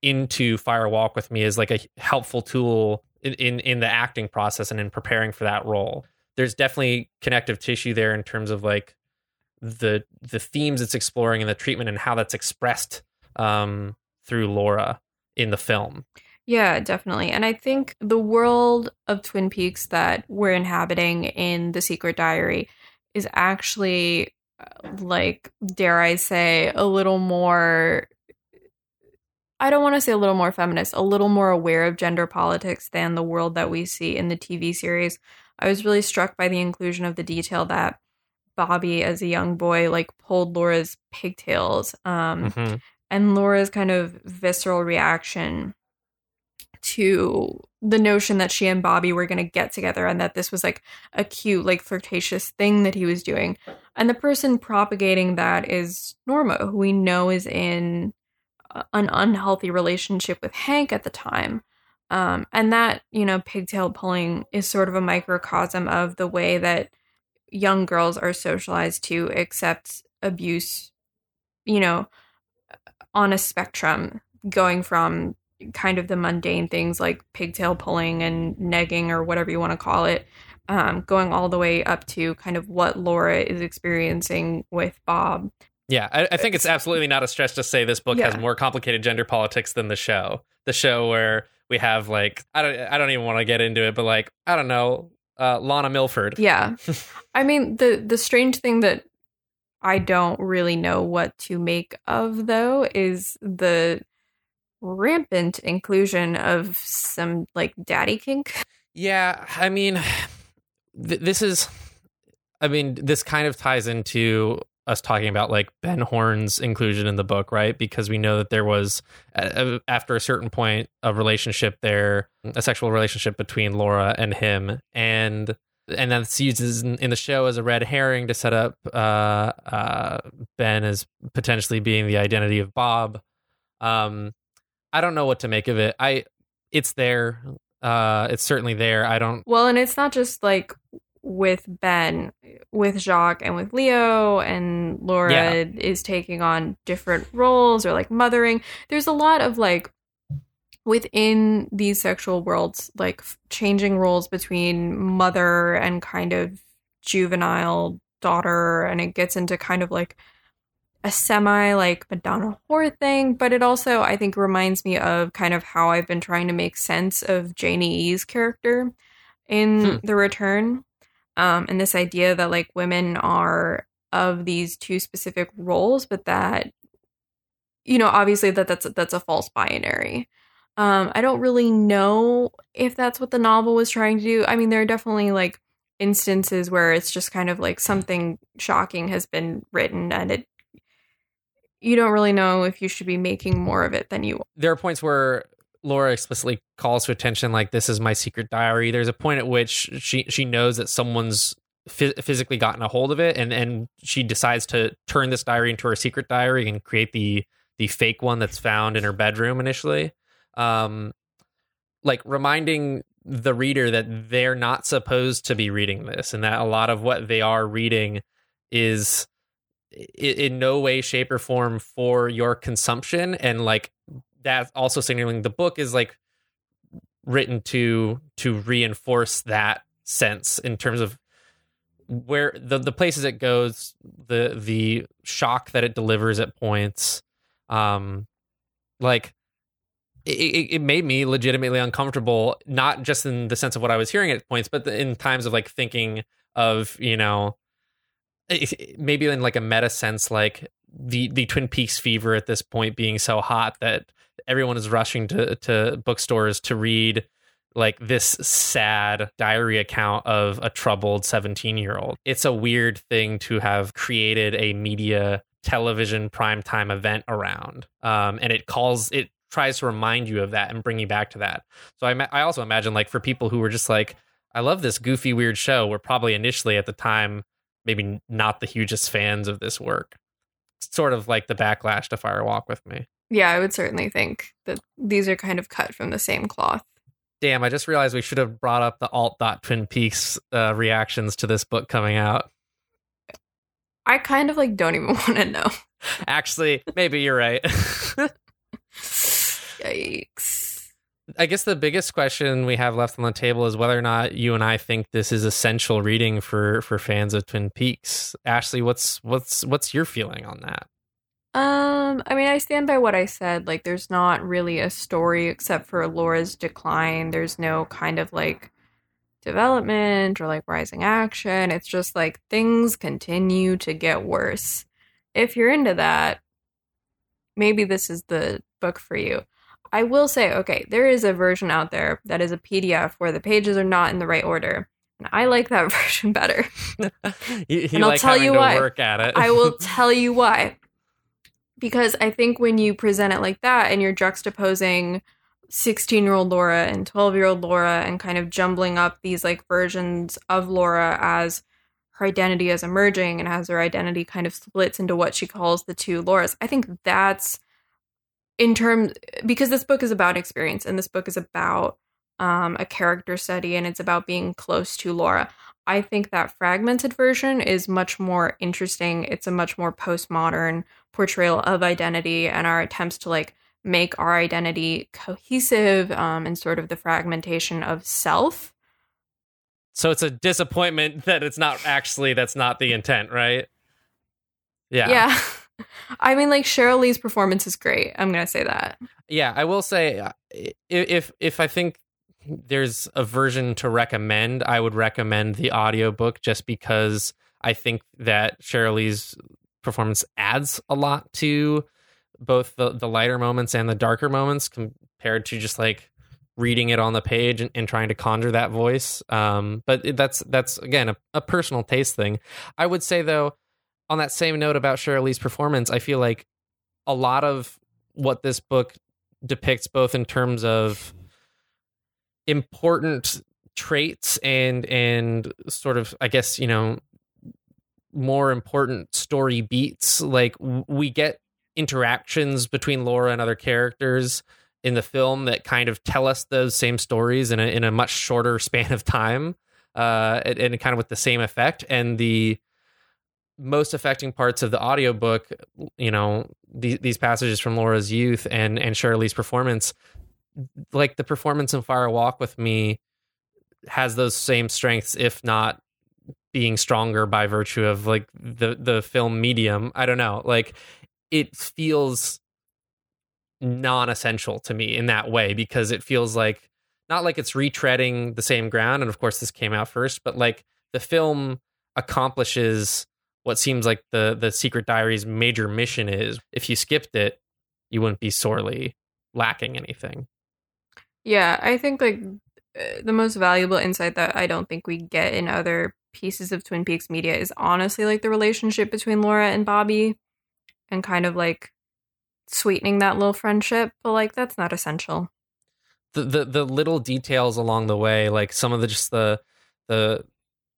into Fire Walk with Me is like a helpful tool in, in in the acting process and in preparing for that role. There's definitely connective tissue there in terms of like the the themes it's exploring and the treatment and how that's expressed um, through Laura in the film. Yeah, definitely. And I think the world of Twin Peaks that we're inhabiting in The Secret Diary is actually, like, dare I say, a little more, I don't want to say a little more feminist, a little more aware of gender politics than the world that we see in the T V series. I was really struck by the inclusion of the detail that Bobby as a young boy like pulled Laura's pigtails um mm-hmm. and Laura's kind of visceral reaction to the notion that she and Bobby were going to get together and that this was like a cute like flirtatious thing that he was doing. And the person propagating that is Norma, who we know is in an unhealthy relationship with Hank at the time. Um and that, you know, pigtail pulling is sort of a microcosm of the way that young girls are socialized to accept abuse, you know, on a spectrum going from kind of the mundane things like pigtail pulling and negging or whatever you want to call it, um, going all the way up to kind of what Laura is experiencing with Bob. Yeah, I, I think it's absolutely not a stretch to say this book yeah. has more complicated gender politics than the show. The show where we have like, I don't, I don't even want to get into it, but like, I don't know, Uh, Lana Milford. Yeah. I mean, the, the strange thing that I don't really know what to make of, though, is the rampant inclusion of some, like, daddy kink. Yeah, I mean, th- this is... I mean, this kind of ties into us talking about, like, Ben Horne's inclusion in the book, right? Because we know that there was, uh, after a certain point, a relationship there, a sexual relationship between Laura and him. And and that's used in the show as a red herring to set up uh, uh, Ben as potentially being the identity of Bob. Um, I don't know what to make of it. I It's there. Uh, it's certainly there. I don't... Well, and it's not just, like... with Ben, with Jacques, and with Leo, and Laura yeah. is taking on different roles or like mothering. There's a lot of like within these sexual worlds, like f- changing roles between mother and kind of juvenile daughter, and it gets into kind of like a semi like Madonna whore thing. But it also, I think, reminds me of kind of how I've been trying to make sense of Janie E's character in hmm. The Return. Um, and this idea that like women are of these two specific roles, but that, you know, obviously that that's, that's a false binary. Um, I don't really know if that's what the novel was trying to do. I mean, there are definitely like instances where it's just kind of like something shocking has been written and it, you don't really know if you should be making more of it than you. There are points where Laura explicitly calls to attention, like, this is my secret diary. There's a point at which she she knows that someone's phys- physically gotten a hold of it, and and she decides to turn this diary into her secret diary and create the the fake one that's found in her bedroom initially, um, like reminding the reader that they're not supposed to be reading this, and that a lot of what they are reading is in no way, shape, or form for your consumption. And like that's also signaling the book is like written to to reinforce that sense in terms of where the, the places it goes, the the shock that it delivers at points. Um, like it, it made me legitimately uncomfortable, not just in the sense of what I was hearing at points, but in times of like thinking of, you know, maybe in like a meta sense, like the, the Twin Peaks fever at this point being so hot that everyone is rushing to, to bookstores to read like this sad diary account of a troubled seventeen year old. It's a weird thing to have created a media television primetime event around. Um, and it calls, it tries to remind you of that and bring you back to that. So I, ma- I also imagine like for people who were just like, I love this goofy, weird show, were probably initially at the time maybe not the hugest fans of this work. Sort of like the backlash to Fire Walk with Me. Yeah, I would certainly think that these are kind of cut from the same cloth. Damn, I just realized we should have brought up the alt.Twin Peaks uh, reactions to this book coming out. I kind of like don't even want to know. Actually, maybe you're right. Yikes. I guess the biggest question we have left on the table is whether or not you and I think this is essential reading for, for fans of Twin Peaks. Ashley, what's what's what's your feeling on that? Um, I mean, I stand by what I said. Like, there's not really a story except for Laura's decline. There's no kind of like development or like rising action. It's just like things continue to get worse. If you're into that, maybe this is the book for you. I will say, okay, there is a version out there that is a P D F where the pages are not in the right order, and I like that version better. you, you and I'll like tell you why. Work at it. I will tell you why. Because I think when you present it like that and you're juxtaposing sixteen-year-old Laura and twelve-year-old Laura and kind of jumbling up these like versions of Laura as her identity is emerging and as her identity kind of splits into what she calls the two Lauras. I think that's in terms, because this book is about experience and this book is about um, a character study and it's about being close to Laura. I think that fragmented version is much more interesting. It's a much more postmodern portrayal of identity and our attempts to like make our identity cohesive um, and sort of the fragmentation of self. So it's a disappointment that it's not actually, that's not the intent, right? Yeah. Yeah. I mean, like Sheryl Lee's performance is great. I'm going to say that. Yeah, I will say if if I think there's a version to recommend, I would recommend the audiobook just because I think that Sheryl Lee's performance adds a lot to both the, the lighter moments and the darker moments compared to just like reading it on the page and, and trying to conjure that voice. Um, but that's, that's again, a, a personal taste thing. I would say though, on that same note about Sheryl Lee's performance, I feel like a lot of what this book depicts, both in terms of important traits and, and sort of, I guess, you know, more important story beats, like we get interactions between Laura and other characters in the film that kind of tell us those same stories in a, in a much shorter span of time, uh, and, and kind of with the same effect. And the most affecting parts of the audiobook, you know, the, these passages from Laura's youth and, and Sheryl Lee's performance, like the performance in Fire Walk with Me has those same strengths, if not being stronger by virtue of like the, the film medium. I don't know. Like, it feels non-essential to me in that way, because it feels like not like it's retreading the same ground. And of course this came out first, but like the film accomplishes what seems like the, the Secret Diary's major mission is. If you skipped it, you wouldn't be sorely lacking anything. Yeah. I think like the most valuable insight that I don't think we get in other pieces of Twin Peaks media is honestly like the relationship between Laura and Bobby, and kind of like sweetening that little friendship, but like that's not essential. the, the the little details along the way, like some of the just the the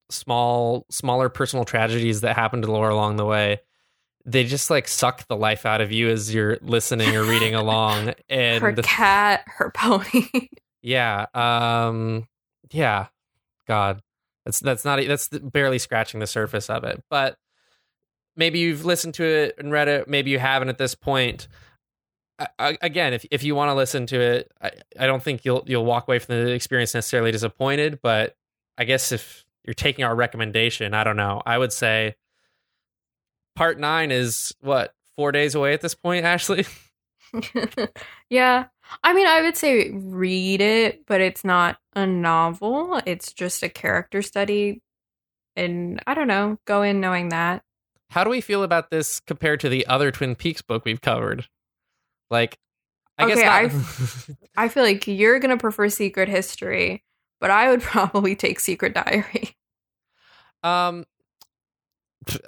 small smaller personal tragedies that happen to Laura along the way, they just like suck the life out of you as you're listening or reading along. And her cat, her pony. Yeah. Um, yeah. God, that's, that's not, that's barely scratching the surface of it, but maybe you've listened to it and read it. Maybe you haven't at this point. I, I, again, if, if you want to listen to it, I, I don't think you'll, you'll walk away from the experience necessarily disappointed, but I guess if you're taking our recommendation, I don't know, I would say part nine is what, four days away at this point, Ashley? Yeah. I mean, I would say read it, but it's not a novel. It's just a character study. And I don't know, go in knowing that. How do we feel about this compared to the other Twin Peaks book we've covered? Like, I okay, guess not- I, f- I feel like you're going to prefer Secret History, but I would probably take Secret Diary. Um,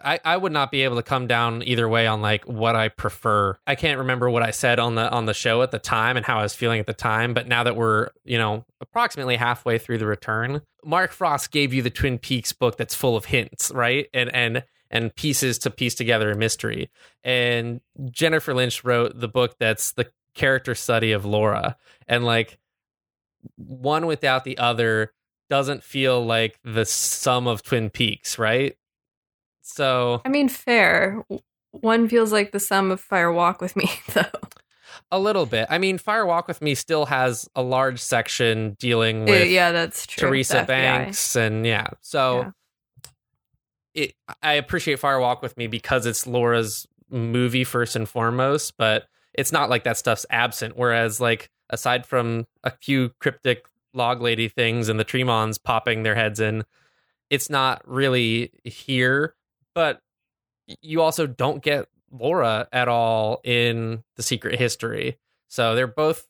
I, I would not be able to come down either way on like what I prefer. I can't remember what I said on the on the show at the time and how I was feeling at the time. But now that we're, you know, approximately halfway through The Return, Mark Frost gave you the Twin Peaks book that's full of hints, right? And and and pieces to piece together a mystery. And Jennifer Lynch wrote the book that's the character study of Laura. And like one without the other doesn't feel like the sum of Twin Peaks, right? So I mean, fair. One feels like the sum of Fire Walk with Me, though. A little bit. I mean, Fire Walk with Me still has a large section dealing with uh, yeah, that's true. Teresa Banks, and yeah. So yeah. It, I appreciate Fire Walk with Me because it's Laura's movie first and foremost, but it's not like that stuff's absent. Whereas, like, aside from a few cryptic log lady things and the Tremons popping their heads in, it's not really here. But you also don't get Laura at all in The Secret History. So they're both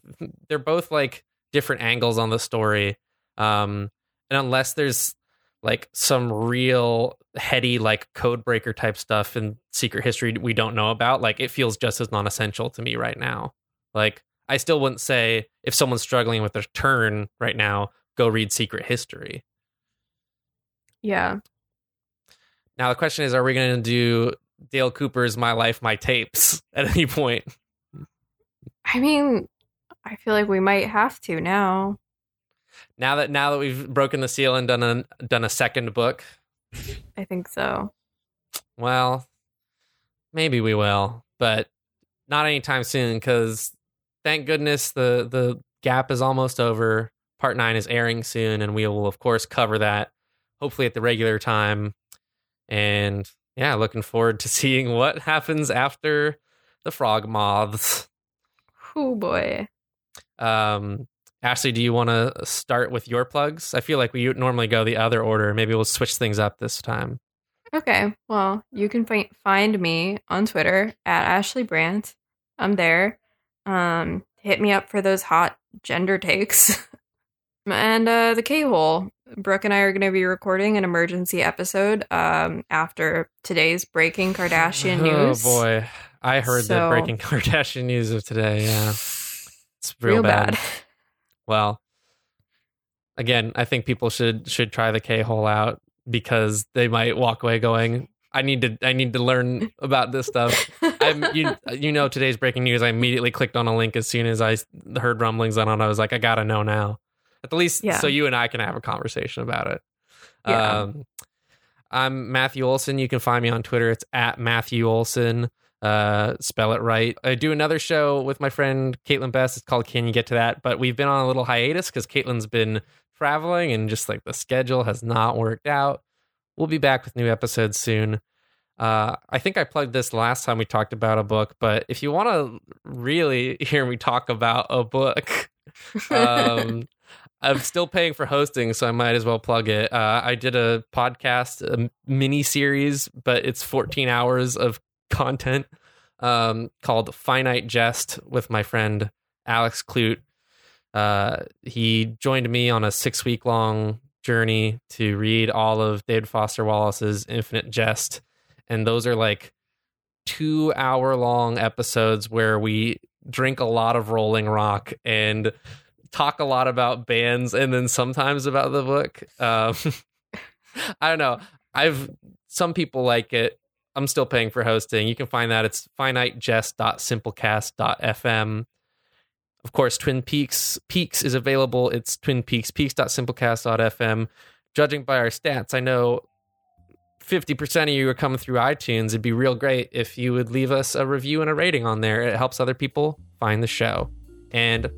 they're both like different angles on the story. Um, and unless there's like some real heady like code breaker type stuff in Secret History we don't know about, like it feels just as non-essential to me right now. Like I still wouldn't say if someone's struggling with their turn right now, go read Secret History. Yeah. Now, the question is, are we going to do Dale Cooper's My Life, My Tapes at any point? I mean, I feel like we might have to now. Now that now that we've broken the seal and done a, done a second book? I think so. Well, maybe we will, but not anytime soon, because thank goodness the, the gap is almost over. Part nine is airing soon, and we will, of course, cover that, hopefully at the regular time. And yeah, looking forward to seeing what happens after the frog moths. Oh boy. Um, Ashley, do you want to start with your plugs? I feel like we normally go the other order. Maybe we'll switch things up this time. Okay. Well, you can find find me on Twitter at Ashley Brandt. I'm there. Um, hit me up for those hot gender takes. And uh, the K-hole. Brooke and I are going to be recording an emergency episode um, after today's breaking Kardashian news. Oh boy, I heard so, the breaking Kardashian news of today. Yeah, it's real, real bad. bad. Well, again, I think people should should try the K-hole out because they might walk away going, "I need to, I need to learn about this stuff." I'm, you, you know, today's breaking news. I immediately clicked on a link as soon as I heard rumblings on it. I was like, I gotta know now. At least yeah. So you and I can have a conversation about it. Yeah. Um, I'm Matthew Olson. You can find me on Twitter. It's at Matthew Olson. Uh, spell it right. I do another show with my friend Caitlin Best. It's called Can You Get to That? But we've been on a little hiatus because Caitlin's been traveling and just like the schedule has not worked out. We'll be back with new episodes soon. Uh, I think I plugged this last time we talked about a book, but if you want to really hear me talk about a book, um, I'm still paying for hosting, so I might as well plug it. Uh, I did a podcast, a mini series, but it's fourteen hours of content um, called Finite Jest with my friend Alex Clute. Uh, he joined me on a six week long journey to read all of David Foster Wallace's Infinite Jest. And those are like two hour long episodes where we drink a lot of Rolling Rock and talk a lot about bands and then sometimes about the book. Um, I don't know. I've some people like it. I'm still paying for hosting. You can find that. It's finite jest dot simplecast dot f m. Of course, Twin Peaks Peaks is available. It's Twin Peaks peaks dot simplecast dot f m. Judging by our stats, I know fifty percent of you are coming through iTunes. It'd be real great if you would leave us a review and a rating on there. It helps other people find the show. And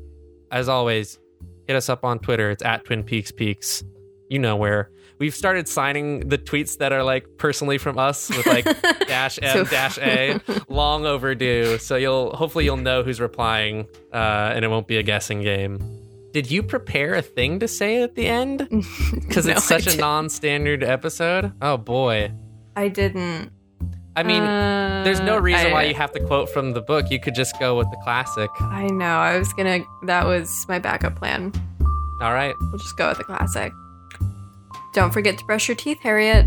as always, hit us up on Twitter. It's at Twin Peaks Peaks. You know where. We've started signing the tweets that are like personally from us with like dash M dash A, long overdue. So you'll hopefully you'll know who's replying, uh, and it won't be a guessing game. Did you prepare a thing to say at the end? Because no, it's such a non-standard episode. Oh boy, I didn't. I mean, uh, there's no reason I, why you have to quote from the book. You could just go with the classic. I know. I was gonna. That was my backup plan. All right, we'll just go with the classic. Don't forget to brush your teeth, Harriet.